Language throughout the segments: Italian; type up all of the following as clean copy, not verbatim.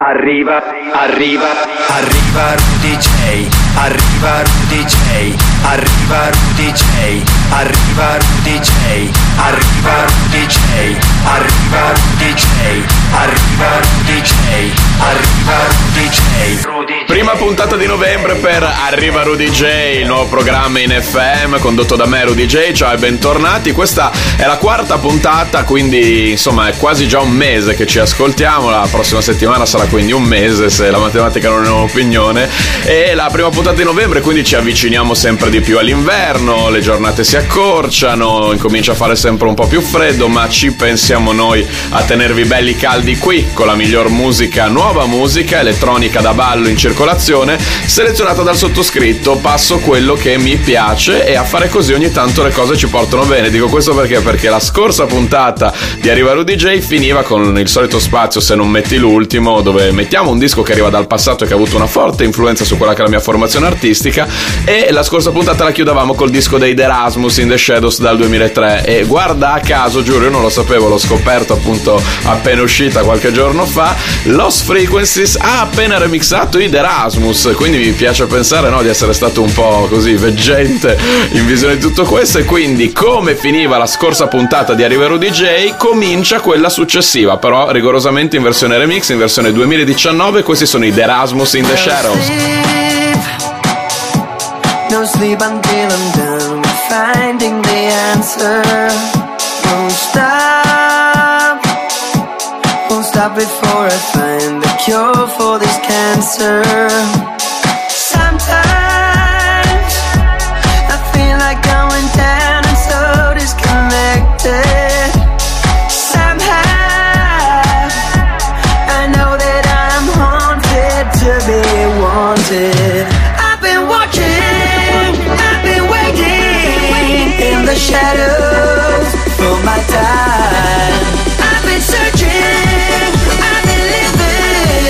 Arriva Rudeejay, arriva Rudeejay, arriva Rudeejay, arriva Rudeejay, arriva Rudeejay, arriva Rudeejay, arriva Rudeejay, arriva Rudeejay. Prima puntata di novembre per Arriva Rudeejay, il nuovo programma in FM condotto da me Rudeejay. Ciao e bentornati. Questa è la quarta puntata, quindi insomma è quasi già un mese che ci ascoltiamo. La prossima settimana sarà quindi un mese, se la matematica non è un'opinione. E la prima puntata di novembre, quindi ci avviciniamo sempre di più all'inverno, le giornate si accorciano, incomincia a fare sempre un po' più freddo, ma ci pensiamo noi a tenervi belli caldi qui con la miglior musica, nuova musica elettronica da ballo in circolazione, selezionata dal sottoscritto. Passo quello che mi piace, e a fare così ogni tanto le cose ci portano bene. Dico questo perché la scorsa puntata di Arriva Rudeejay finiva con il solito spazio Se non metti l'ultimo, dove mettiamo un disco che arriva dal passato e che ha avuto una forte influenza su quella che è la mia formazione artistica, e la scorsa puntata la chiudavamo col disco dei D'Erasmus, In the Shadows, dal 2003. E guarda a caso, giuro, io non lo sapevo, l'ho scoperto appunto appena uscita qualche giorno fa, Lost Frequencies ha appena remixato i D'Erasmus. Quindi mi piace pensare, no, di essere stato un po' così veggente in visione di tutto questo. E quindi, come finiva la scorsa puntata di Arriva Rudeejay, comincia quella successiva, però rigorosamente in versione remix, in versione 2019, questi sono i D'Erasmus, In the Shadows. No sleep until I'm done with finding the answer. Won't stop before I find the cure for this cancer. Sometimes I feel like going down, I'm so disconnected. Shadows for my time. I've been searching, I've been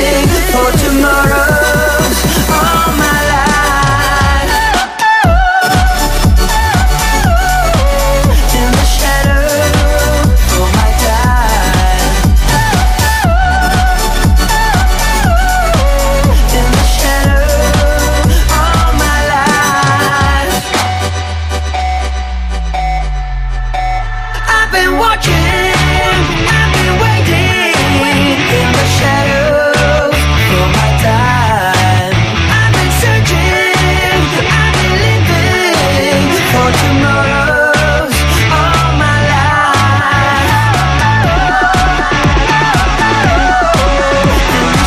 living for tomorrows all my life. In the shadows for my time. In the shadows all my life. Watching, I've been waiting in the shadows for my time. I've been searching, I've been living for tomorrows all my life. In the shadows,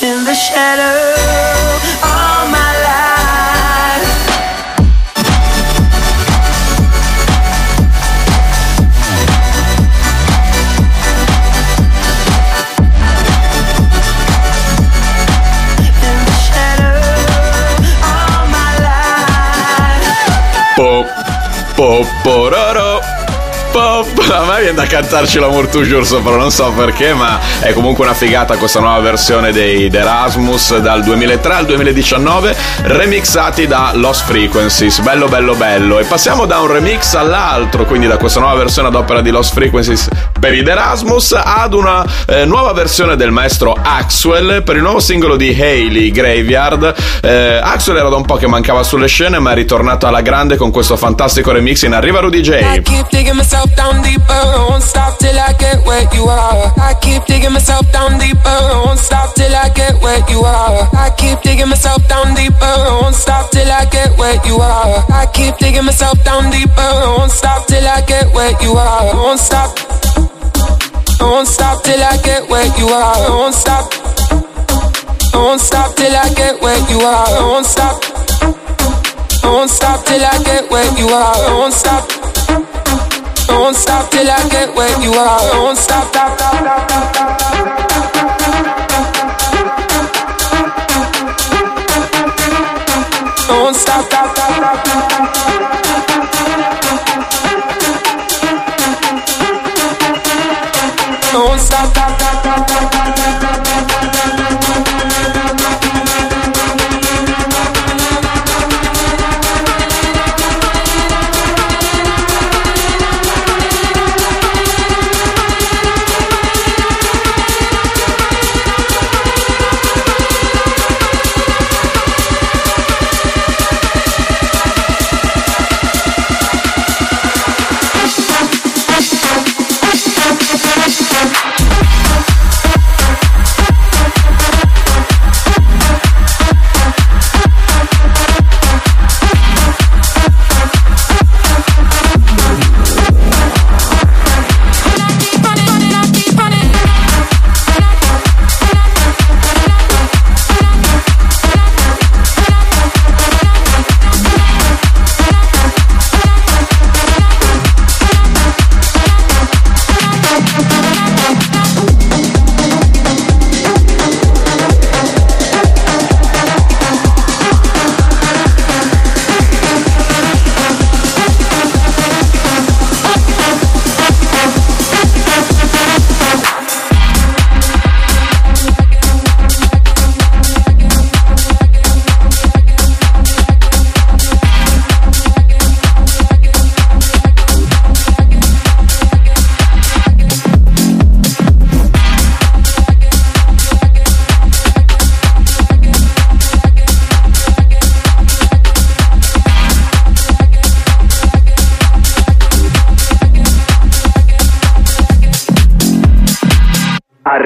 in the shadows. A me viene da cantarci L'amour toujours sopra, non so perché, ma è comunque una figata questa nuova versione dei D'Erasmus, dal 2003 al 2019, remixati da Lost Frequencies. Bello bello bello. E passiamo da un remix all'altro, quindi da questa nuova versione ad opera di Lost Frequencies per i D'Erasmus ad una nuova versione del maestro Axwell per il nuovo singolo di Hayley, Graveyard. Axwell era da un po' che mancava sulle scene, ma è ritornato alla grande con questo fantastico remix in Arriva Rudeejay. I won't stop till I get where you are. I keep digging myself down deeper. I won't stop till I get where you are. I keep digging myself down deeper. I won't stop till I get where you are. I keep digging myself down deeper. I won't stop till I get where you are. I won't stop. I won't stop till I get where you are. I won't stop. I won't stop till I get where you are. I won't stop. I won't stop till I get where you are. I won't stop. I won't stop till I get where you are. I won't stop, stop, stop, stop, stop, stop, stop, stop, stop, stop, stop.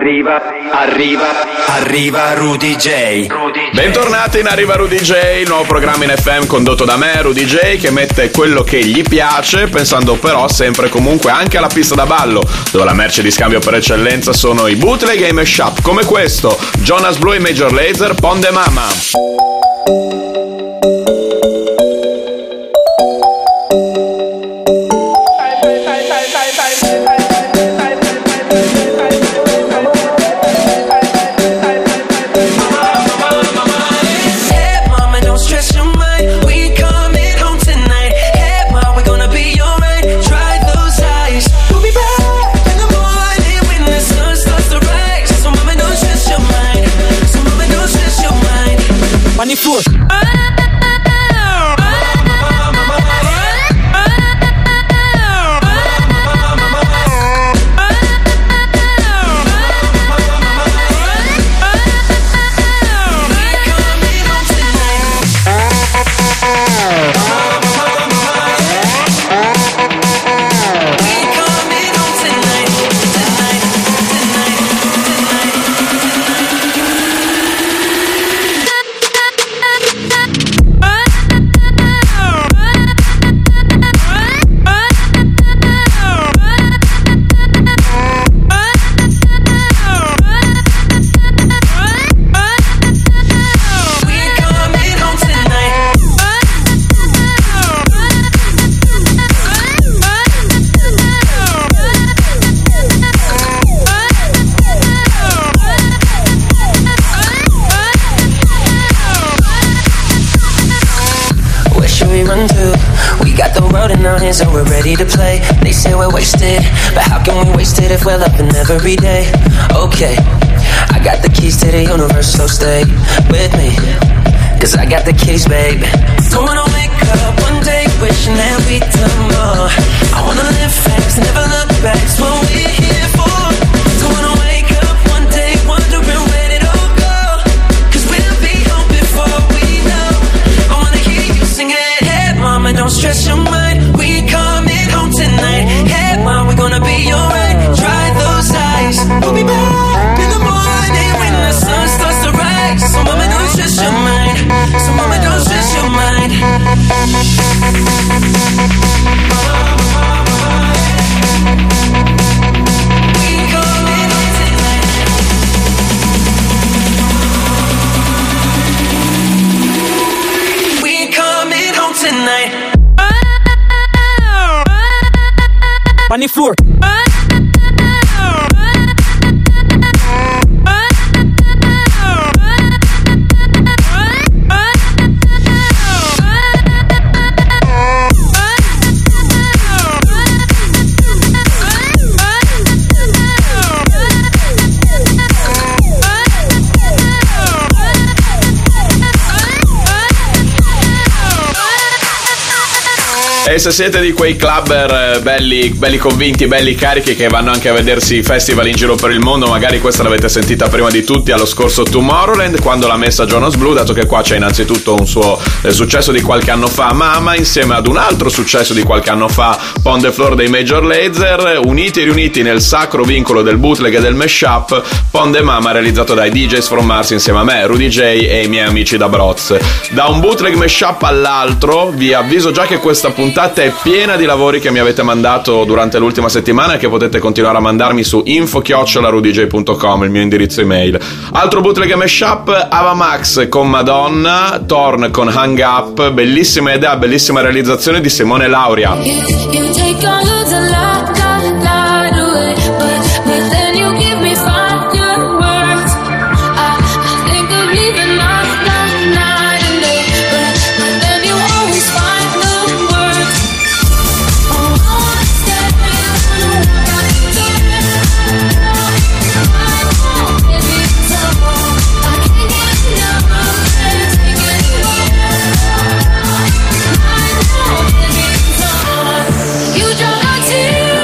Arriva Rudeejay. Bentornati in Arriva Rudeejay, il nuovo programma in FM condotto da me, Rudeejay, che mette quello che gli piace, pensando però sempre e comunque anche alla pista da ballo, dove la merce di scambio per eccellenza sono i bootleg e i mashup, come questo, Jonas Blue e Major Lazer, Ponde Mama. So we're ready to play. They say we're wasted, but how can we waste it if we're loving every day? Okay, I got the keys to the universe, so stay with me, cause I got the keys, babe. Don't wanna wake up one day wishing that we'd done more. I wanna live fast, never look back, it's what we're here for. Don't wanna wake up one day wondering where did it all go, cause we'll be home before we know. I wanna hear you sing it. Hey mama, don't stress your mind, gonna be alright, dry those eyes. We'll be back in the morning when the sun starts to rise. So mama, don't stress your mind. So mama, don't stress your mind. We coming on tonight. We coming home tonight. On the floor. E se siete di quei clubber belli convinti, belli carichi, che vanno anche a vedersi i festival in giro per il mondo, magari questa l'avete sentita prima di tutti allo scorso Tomorrowland, quando l'ha messa Jonas Blue, dato che qua c'è innanzitutto un suo successo di qualche anno fa, Mama, insieme ad un altro successo di qualche anno fa, Pon the Floor dei Major Lazer, uniti e riuniti nel sacro vincolo del bootleg e del mashup, Pon the Mama, realizzato dai DJs from Mars insieme a me, Rudeejay, e i miei amici da Broz. Da un bootleg mashup all'altro, vi avviso già che questa puntata è piena di lavori che mi avete mandato durante l'ultima settimana e che potete continuare a mandarmi su info@rudeejay.com, il mio indirizzo email. Altro bootleg e mashup, Ava Max con Madonna, Torn con Hang Up, bellissima idea, bellissima realizzazione di Simone Lauria. You don't like to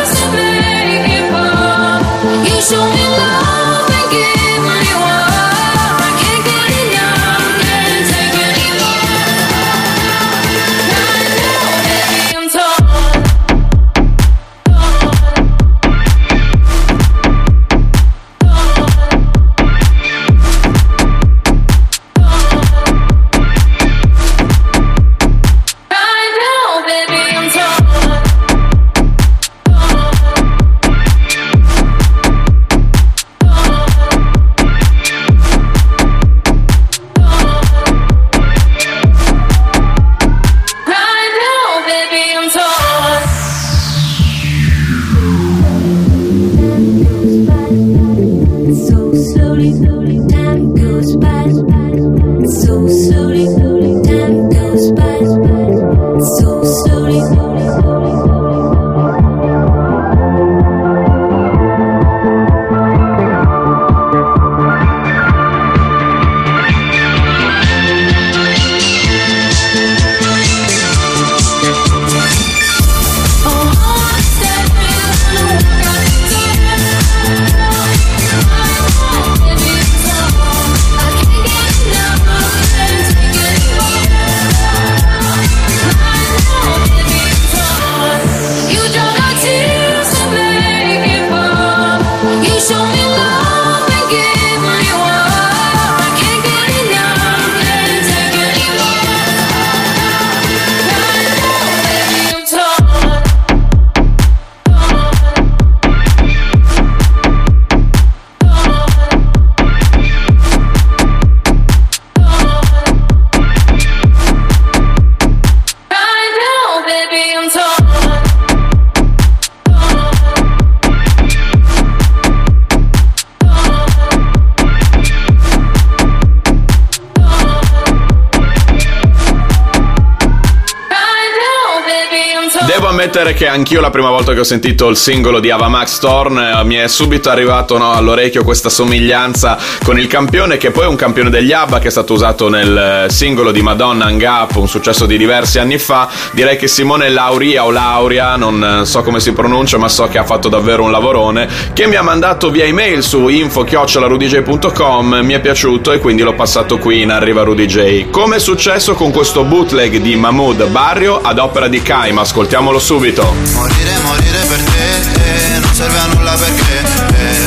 Che anch'io la prima volta che ho sentito il singolo di Ava Max Thorn mi è subito arrivato all'orecchio questa somiglianza con il campione, che poi è un campione degli Abba, che è stato usato nel singolo di Madonna Hang Up, un successo di diversi anni fa. Direi che Simone Lauria o Lauria, non so come si pronuncia, ma so che ha fatto davvero un lavorone, che mi ha mandato via email su info@rudeejay.com. mi è piaciuto e quindi l'ho passato qui in Arriva Rudeejay, come è successo con questo bootleg di Mahmood Barrio ad opera di Kaima. Ascoltiamolo subito. Morire, morire per te, non serve a nulla perché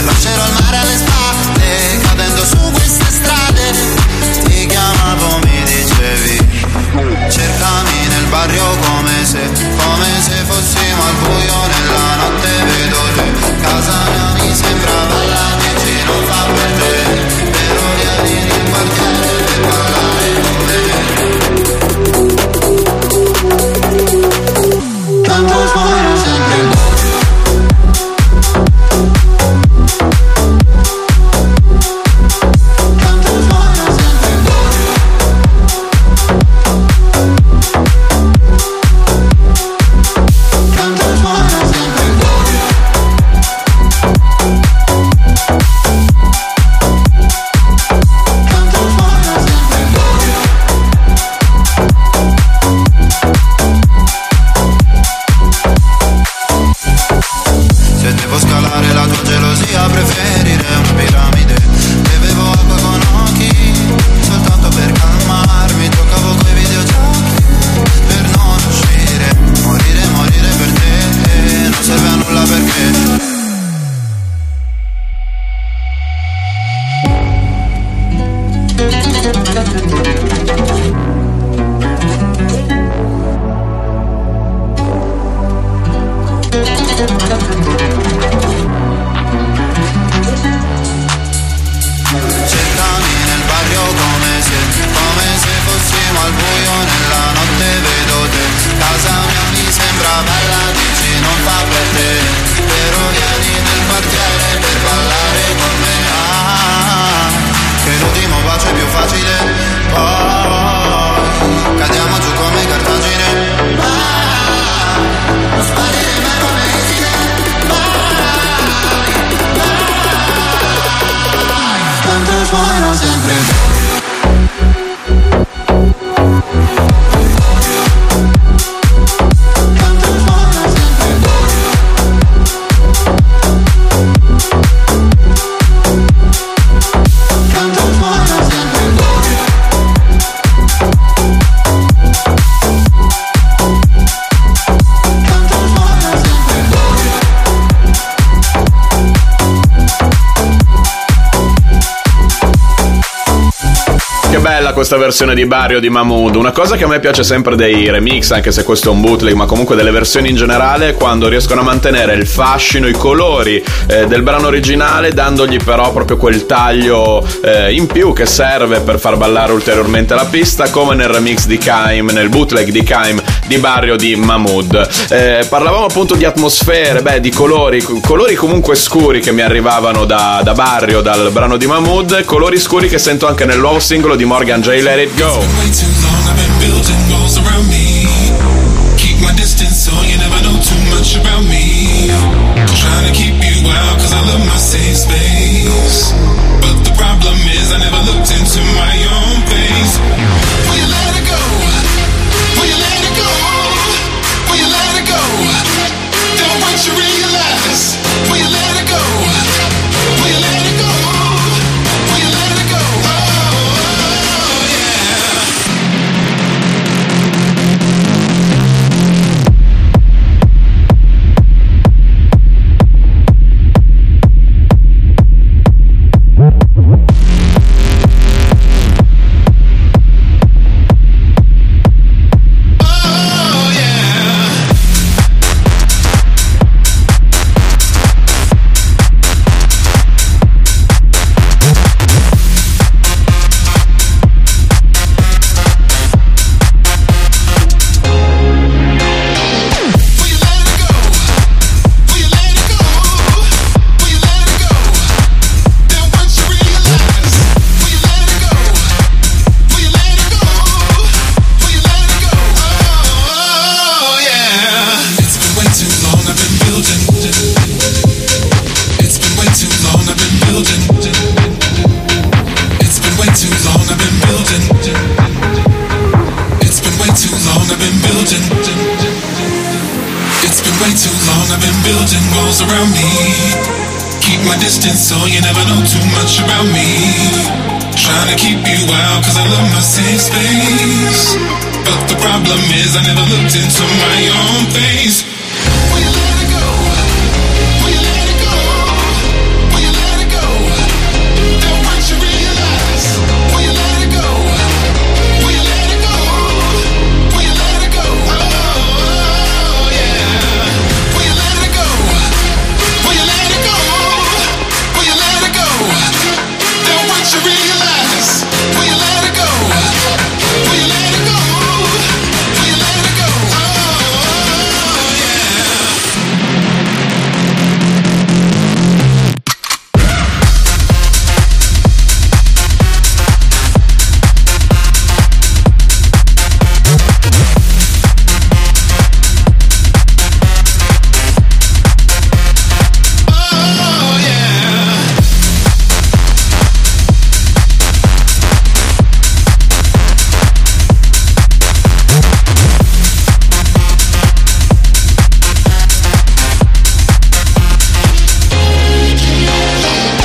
lascerò il mare alle spalle, cadendo su queste strade. Ti chiamavo, mi dicevi, cercami nel barrio come se fossimo al buio nella notte. Vedo te, casa mia mi sembrava la mia, ci non fa per te, melodia di nel quartiere per parlare con me. Tanto sbaglio sempre il gol, tanto sbaglio sempre il gol, tanto sbaglio sempre il gol, tanto sbaglio sempre il gol. Questa versione di Barrio di Mahmood, una cosa che a me piace sempre dei remix, anche se questo è un bootleg, ma comunque delle versioni in generale, quando riescono a mantenere il fascino, i colori del brano originale, dandogli però proprio quel taglio in più che serve per far ballare ulteriormente la pista, come nel remix di Kaim, nel bootleg di Kaim di Barrio di Mahmood. Parlavamo appunto di atmosfere, di colori comunque scuri che mi arrivavano da Barrio, dal brano di Mahmood, colori scuri che sento anche nel nuovo singolo di Morgan Jay, Let It Go.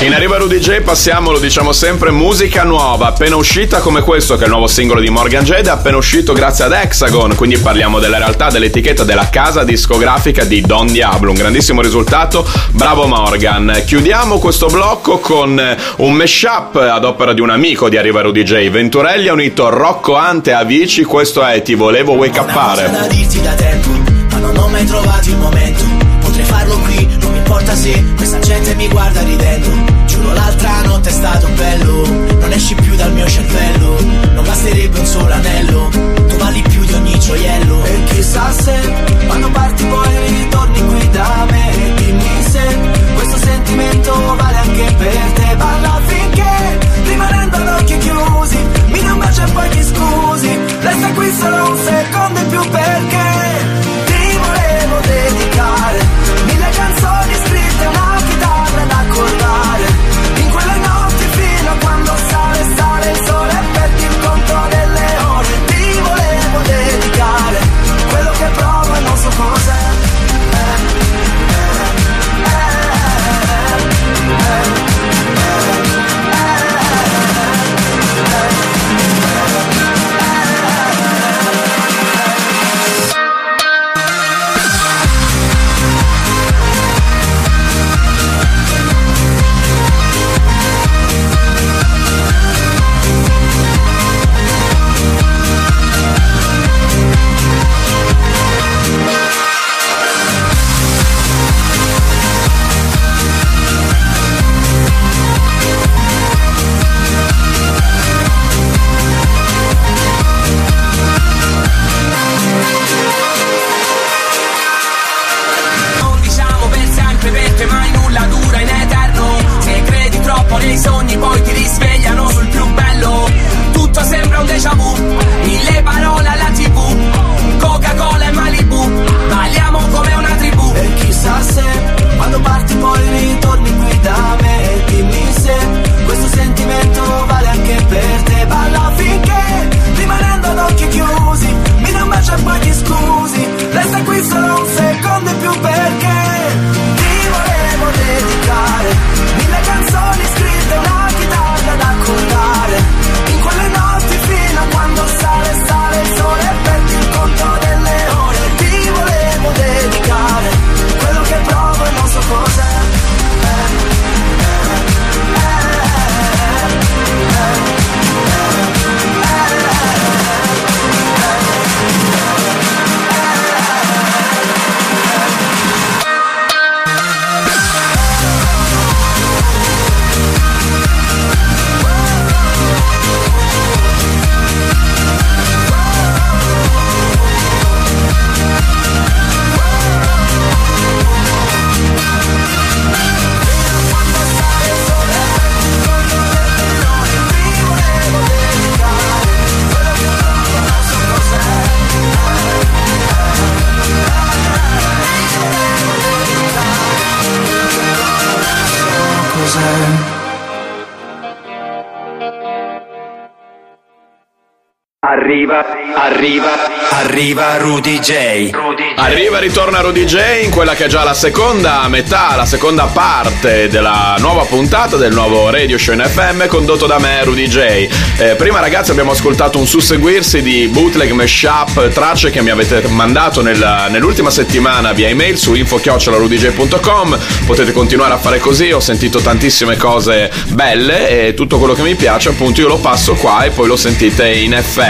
In Arriva Rudeejay passiamo, lo diciamo sempre, musica nuova, appena uscita come questo che è il nuovo singolo di Morgan Jay, appena uscito grazie ad Hexagon, quindi parliamo della realtà, dell'etichetta, della casa discografica di Don Diablo, un grandissimo risultato, bravo Morgan. Chiudiamo questo blocco con un mashup ad opera di un amico di Arriva Rudeejay, Venturelli ha unito Rocco Hunt e Avicii, questo è Ti volevo wake upare. Una cosa da dirti da tempo, ma non ho mai trovato il momento, potrei farlo qui, non mi importa se questa gente mi guarda ridendo. L'altra notte è stato bello, non esci più dal mio cervello, non basterebbe un solo anello, tu vali più di ogni gioiello. E chissà se quando parti poi ritorni qui da me, e dimmi se questo sentimento vale anche per te. Balla finché rimanendo ad occhi chiusi, mi non bacia e poi ti scusi, resta qui solo un secondo in più perché ti volevo dedicare 1000 canzoni scritte, una chitarra da accordare. Quella notte fino a quando Arriva Rudeejay. Arriva, ritorna Rudeejay in quella che è già la seconda metà, la seconda parte della nuova puntata del nuovo Radio Show in FM condotto da me, Rudeejay. Prima ragazzi abbiamo ascoltato un susseguirsi di bootleg, mashup, tracce che mi avete mandato nell'ultima settimana via email su info@rudeejay.com. Potete continuare a fare così, ho sentito tantissime cose belle e tutto quello che mi piace appunto io lo passo qua e poi lo sentite in FM.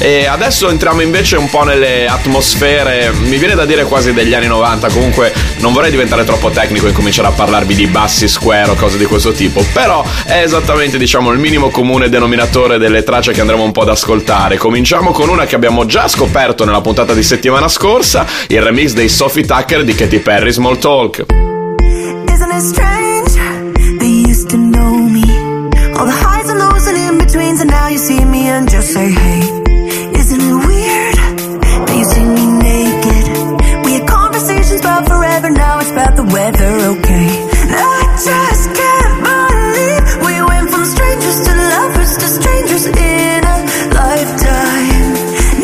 E adesso entriamo invece un po' nelle atmosfere, mi viene da dire quasi degli anni 90, comunque non vorrei diventare troppo tecnico e cominciare a parlarvi di bassi square o cose di questo tipo, però è esattamente diciamo il minimo comune denominatore delle tracce che andremo un po' ad ascoltare. Cominciamo con una che abbiamo già scoperto nella puntata di settimana scorsa, il remix dei Sofi Tukker di Katy Perry, Small Talk. Isn't it strange? They used to know me. All the highs and lows and in-betweens, and now you see me and just say hey. Isn't it weird that you see me naked? We had conversations about forever, now it's about the weather, okay? I just can't believe we went from strangers to lovers to strangers in a lifetime.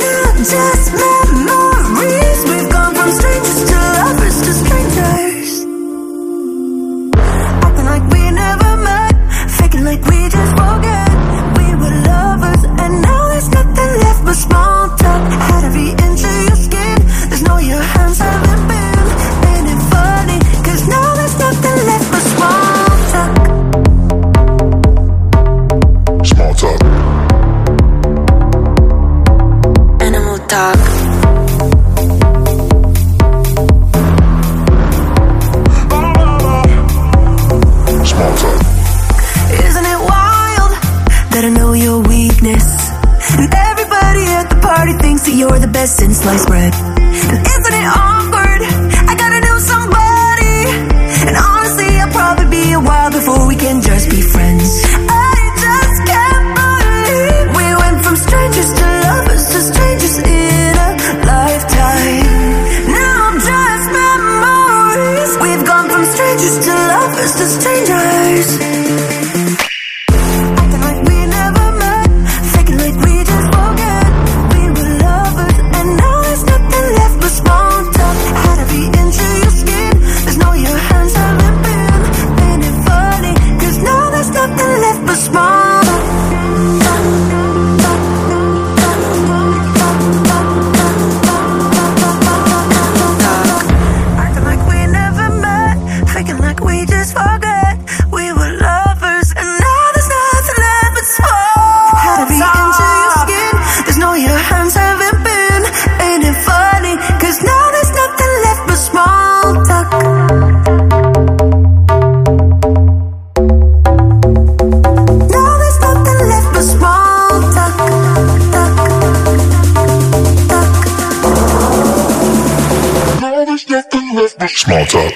Now just memories, we've gone from strangers to lovers to strangers. Acting like we never met, faking like we just forget. Small talk, how to be into your skin. There's no your hands haven't been. Ain't it funny? Cause now there's nothing left but small talk. Small talk. Animal talk. Small talk. Isn't it wild that I know your weakness? Party thinks that you're the best in sliced bread. And isn't it awkward? I gotta know somebody. And honestly, I'll probably be a while before we can just be friends. I just can't believe we went from strangers to lovers to strangers in a lifetime. Now I'm just memories. We've gone from strangers to lovers to strangers. Small talk.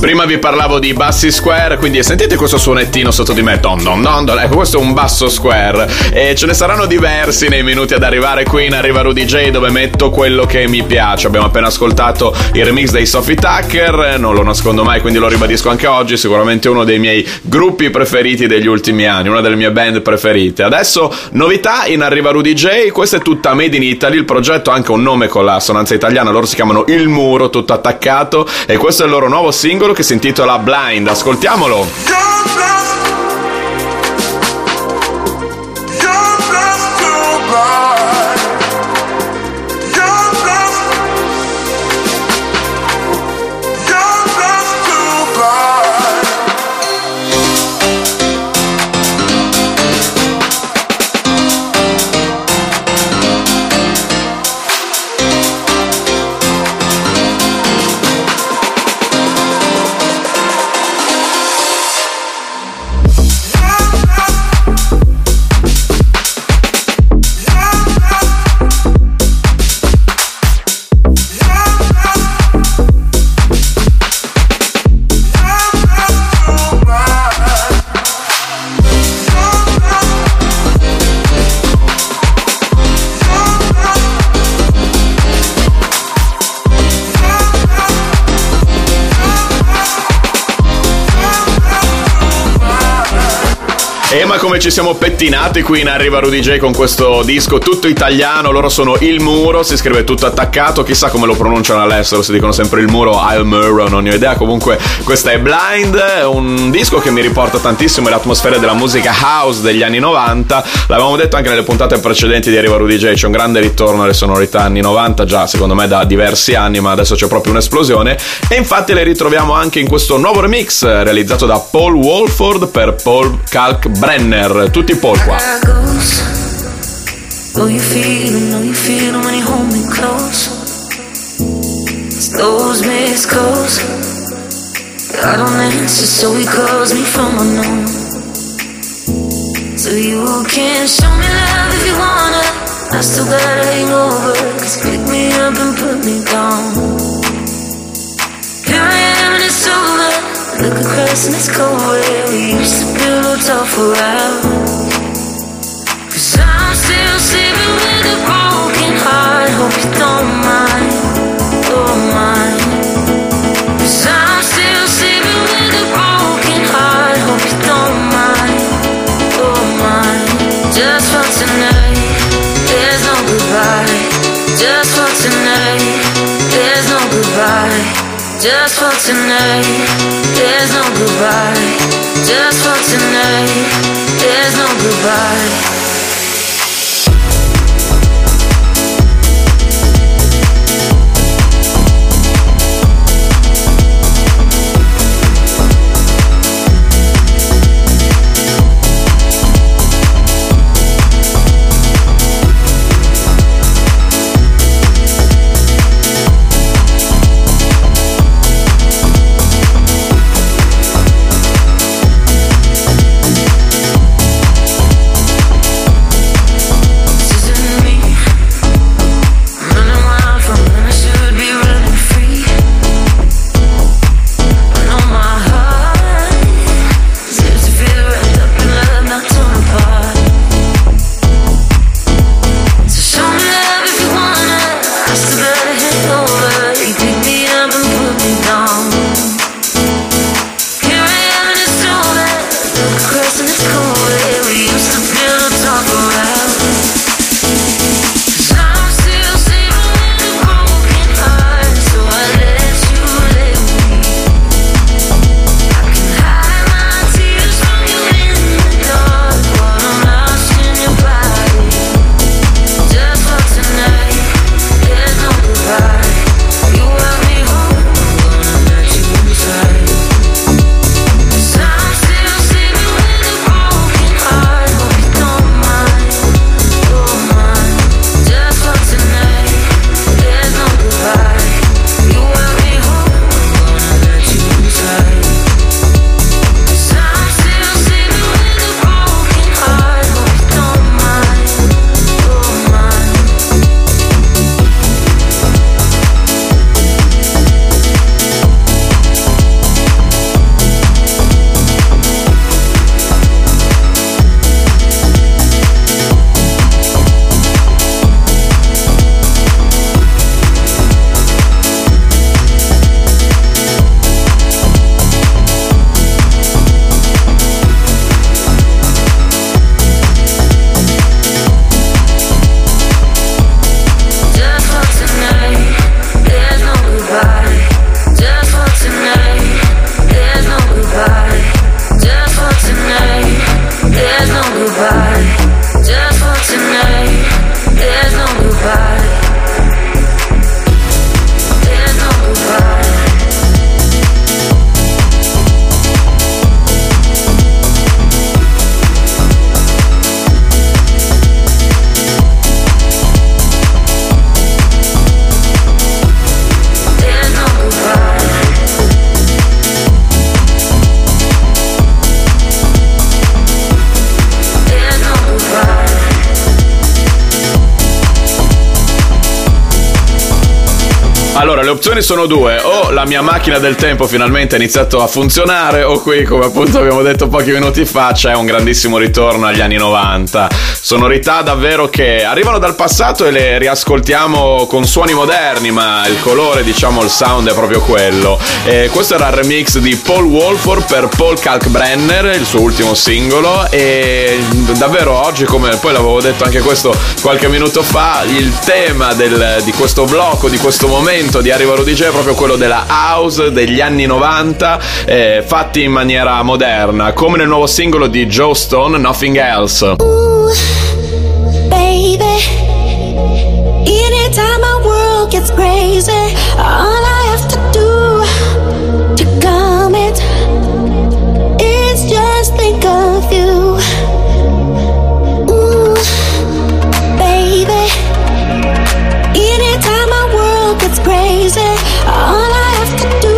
Prima vi parlavo di bassi square, quindi sentite questo suonettino sotto di me, don don don don. Ecco, questo è un basso square e ce ne saranno diversi nei minuti ad arrivare qui in Arriva Rudeejay, dove metto quello che mi piace. Abbiamo appena ascoltato il remix dei Sofi Tukker, non lo nascondo mai, quindi lo ribadisco anche oggi, sicuramente uno dei miei gruppi preferiti degli ultimi anni, una delle mie band preferite. Adesso novità in Arriva Rudeejay, questa è tutta made in Italy, il progetto ha anche un nome con la sonanza italiana, loro si chiamano Il Muro, tutto attaccato, e questo è il loro nuovo singolo che si intitola Blind, ascoltiamolo! ma come ci siamo pettinati qui in Arriva Rudeejay con questo disco tutto italiano. Loro sono Il Muro, si scrive tutto attaccato, chissà come lo pronunciano all'estero, si dicono sempre Il Muro, Il Muro, non ne ho idea. Comunque questa è Blind, un disco che mi riporta tantissimo l'atmosfera della musica house degli anni 90. L'avevamo detto anche nelle puntate precedenti di Arriva Rudeejay, c'è un grande ritorno alle sonorità anni 90, già secondo me da diversi anni, ma adesso c'è proprio un'esplosione, e infatti le ritroviamo anche in questo nuovo remix realizzato da Paul Walford per Paul Kalkbrenner. Tutti Paul qua. I don't answer, so he calls me from unknown. So you can show me love if you wanna, I still got a hangover, cause pick me up and put me down. Here I am and it's over, look across and it's cold where we used to build or talk for hours. Cause I'm still sleeping with a broken heart, hope you don't mind, don't mind. Cause I'm still sleeping with a broken heart, hope you don't mind, just for tonight, there's no goodbye, just for tonight, there's no goodbye, just for tonight, there's no goodbye, just for tonight, there's no goodbye. Allora, le opzioni sono due: o la mia macchina del tempo finalmente ha iniziato a funzionare, o qui, come appunto abbiamo detto pochi minuti fa, c'è un grandissimo ritorno agli anni 90. sonorità davvero che arrivano dal passato e le riascoltiamo con suoni moderni, ma il colore, diciamo il sound, è proprio quello. E questo era il remix di Paul Walford per Paul Kalkbrenner, il suo ultimo singolo, e davvero oggi, come poi l'avevo detto anche questo qualche minuto fa, il tema di questo blocco, di questo momento di Arriva Rudeejay è proprio quello della house degli anni 90, fatti in maniera moderna, come nel nuovo singolo di Joe Stone, Nothing Else. Ooh, baby, anytime my world gets crazy, all I have to do to calm it is just think of you. Ooh, baby, anytime my world gets crazy, all I have to do.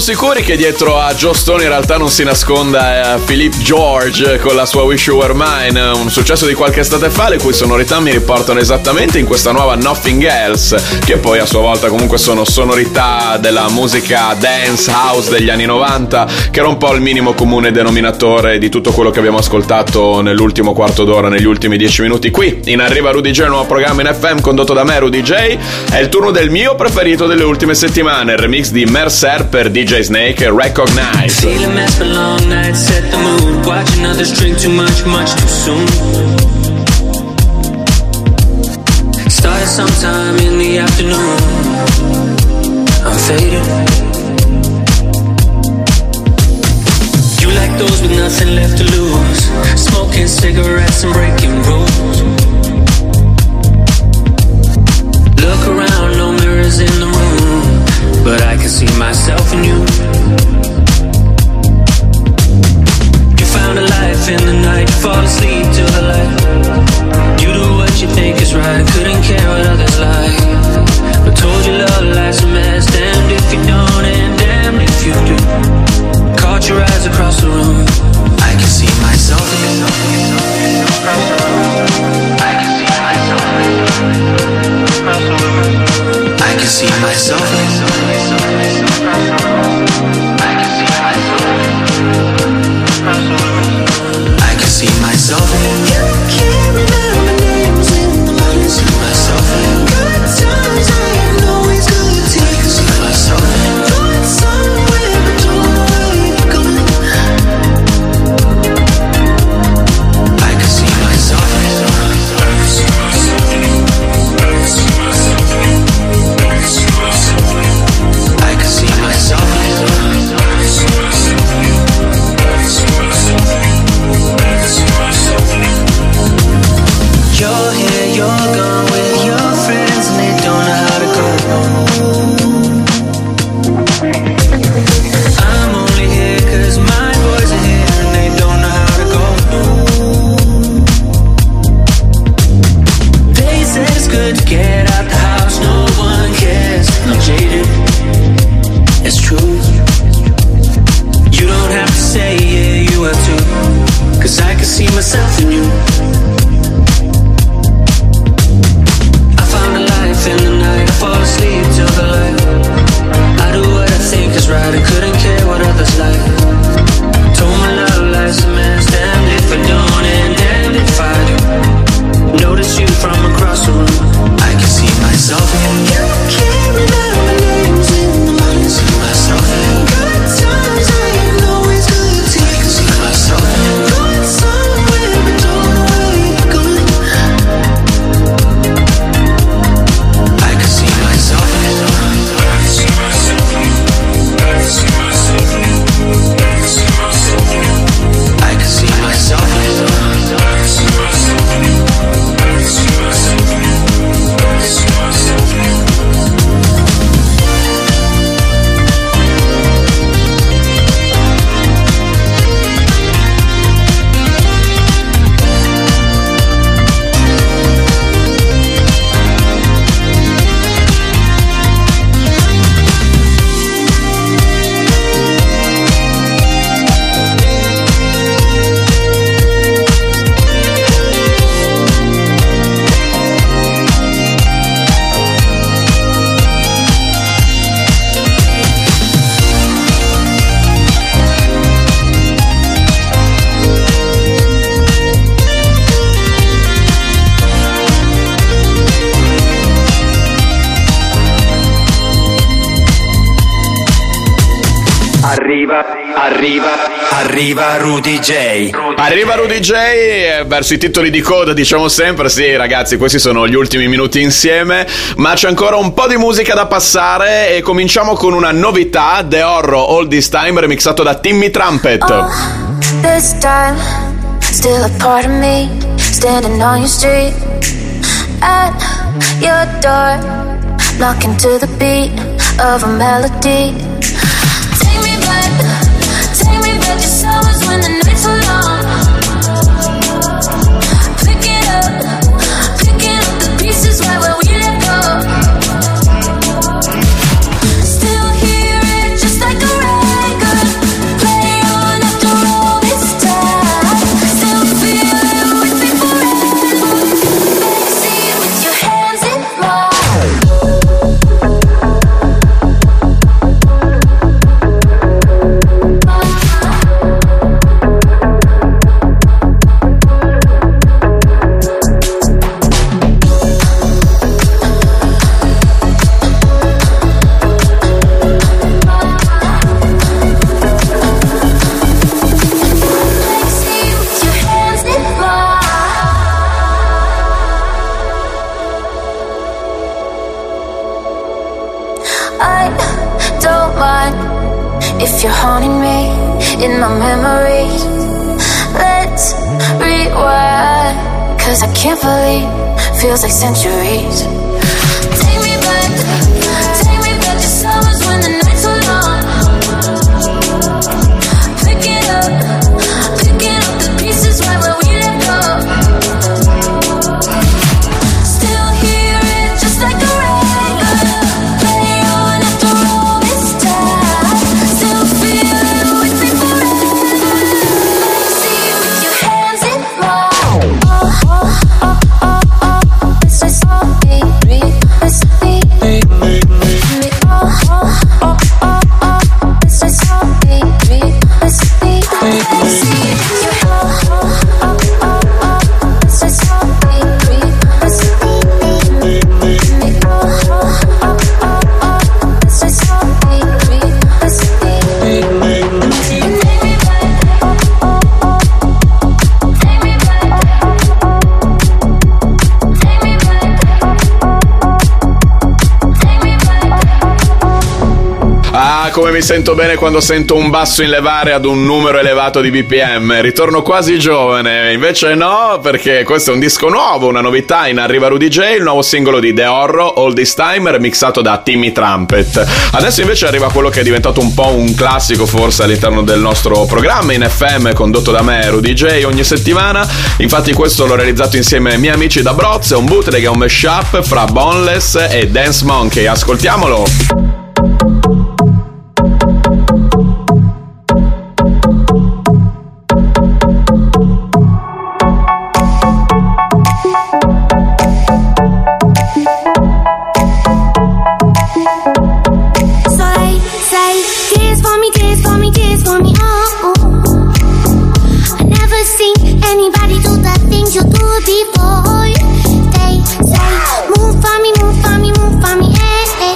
Sicuri che dietro a Joe Stone in realtà non si nasconda Philippe George con la sua Wish You Were Mine, un successo di qualche estate fa, le cui sonorità mi riportano esattamente in questa nuova Nothing Else, che poi a sua volta comunque sono sonorità della musica dance house degli anni 90, che era un po' il minimo comune denominatore di tutto quello che abbiamo ascoltato nell'ultimo quarto d'ora, negli ultimi 10 minuti qui in Arriva Rudeejay, il nuovo programma in FM condotto da me, Rudeejay. È il turno del mio preferito delle ultime settimane, il remix di Mercer per DJ Snake, Recognize. Feeling mess for long nights, set the mood. Watching others drink too much, much too soon. Started sometime in the afternoon. I'm faded. You like those with nothing left to lose. Smoking cigarettes and breaking rules. Look around, no mirrors in the room. But I can see myself in you. You found a life in the night, you fall asleep to the light. You do what you think is right, couldn't care what others like. But told you love life's a mess, damned if you don't and damned if you do. Caught your eyes across the room, I can see myself in you. I can see myself in you. I can see myself in you. Arriva Rudeejay. Arriva Rudeejay verso i titoli di coda, diciamo sempre. Sì, ragazzi, questi sono gli ultimi minuti insieme, ma c'è ancora un po' di musica da passare e cominciamo con una novità, The Horror All This Time, remixato da Timmy Trumpet. Oh, this time, still a part of me, standing on your street, at your door, knocking to the beat of a melody. Take me back to summers when the nights were long. Picking up the pieces right where we let go. If you're haunting me in my memories, let's rewind, 'cause I can't believe, feels like centuries. Take me back to summers when the nights were long. Picking up the pieces right where we let go. Come mi sento bene quando sento un basso in levare ad un numero elevato di BPM. Ritorno quasi giovane. Invece no, perché questo è un disco nuovo, una novità in Arriva Rudeejay, il nuovo singolo di The Horror All This Time, remixato da Timmy Trumpet. Adesso invece arriva quello che è diventato un po' un classico forse all'interno del nostro programma in FM, condotto da me, Rudeejay, ogni settimana. Infatti questo l'ho realizzato insieme ai miei amici da Broz. È un bootleg, è un mashup fra Boneless e Dance Monkey. Ascoltiamolo. Before they say move for me, move for me, move for me, hey, hey.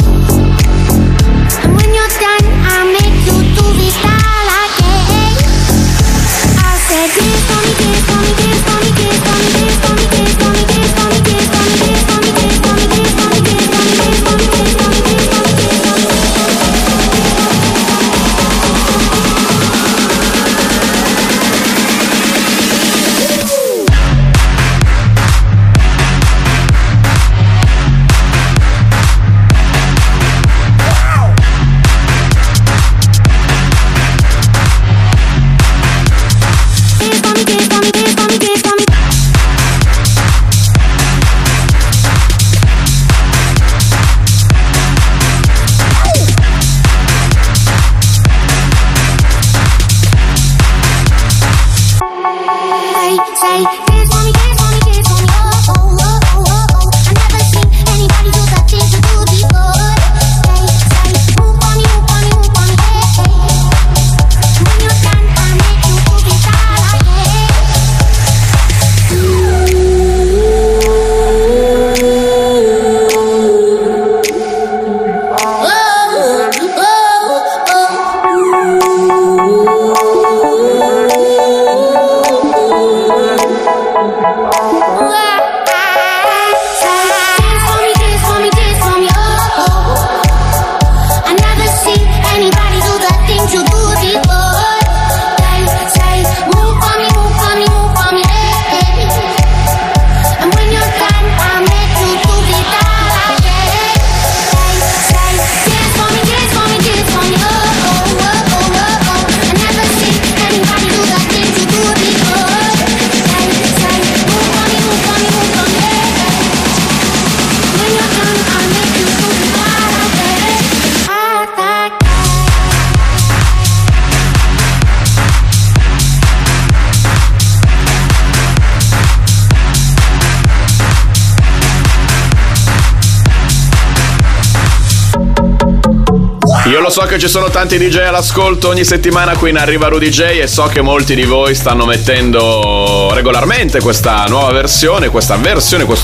Io lo so che ci sono tanti DJ all'ascolto ogni settimana qui in Arriva Rudeejay e so che molti di voi stanno mettendo regolarmente questa nuova versione, questo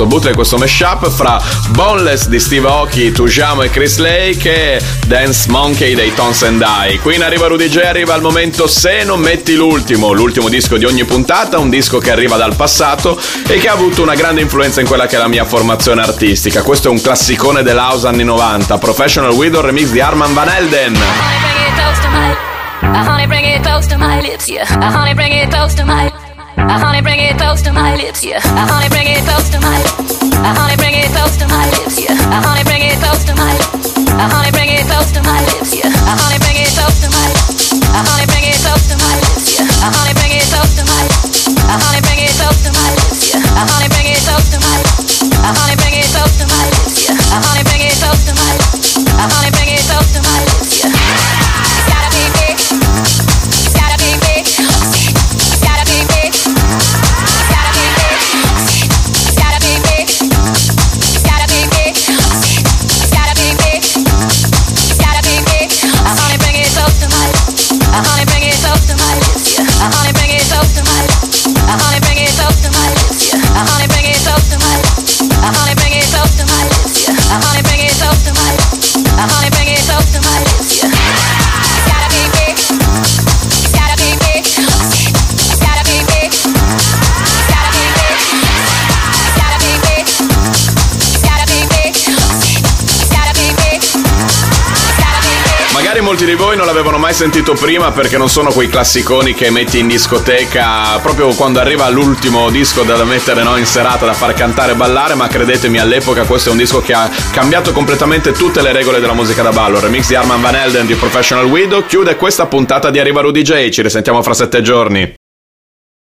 bootleg, questo mashup fra Boneless di Steve Aoki, Tujamo e Chris Lake e Dance Monkey dei Tones and I. Qui in Arriva Rudeejay arriva al momento Se non metti l'ultimo, l'ultimo disco di ogni puntata, un disco che arriva dal passato e che ha avuto una grande influenza in quella che è la mia formazione artistica. Questo è un classicone dell'house anni 90, Professional Widow, remix di Armand Van Elden. I honey bring it close to my lips, yeah. I honey bring it close to my, I honey bring it close to my lips, yeah. I honey bring it close to my, I honey bring it close to my lips, yeah. I honey bring it close to my, I honey bring it close to my lips, yeah. I honey bring it close to my, I honey bring it close to my lips, yeah. I honey bring it close to my, I honey bring it close to my lips, yeah. I honey bring it close to my, I honey bring it close to my lips, yeah. I honey bring it close to my, I honey bring it close to my lips, yeah. It's gotta be big, it's gotta be big, it's gotta be big, it's gotta be big, it's gotta be big, it's gotta be big, it's gotta be big, it's gotta be big. I honey bring it close to my, I honey bring it close to my lips, yeah. I honey bring it close to my, I honey bring it close to my lips, yeah. I honey bring it close to my, I honey bring it close to my lips, yeah. I honey bring it close to my, I honey bring it close to my lips, yeah. It's gotta be big, it's gotta be big, it's gotta be big, it's gotta be big, it's gotta be big, it's gotta be big, it's gotta be big, it's gotta be big. Magari molti di voi non l'avevano mai sentito prima perché non sono quei classiconi che metti in discoteca proprio quando arriva l'ultimo disco da mettere, no, in serata, da far cantare e ballare, ma credetemi, all'epoca questo è un disco che ha cambiato completamente tutte le regole della musica da ballo. Il remix di Armand Van Elden di Professional Widow chiude questa puntata di Arriva Rudeejay. Ci risentiamo fra 7 giorni.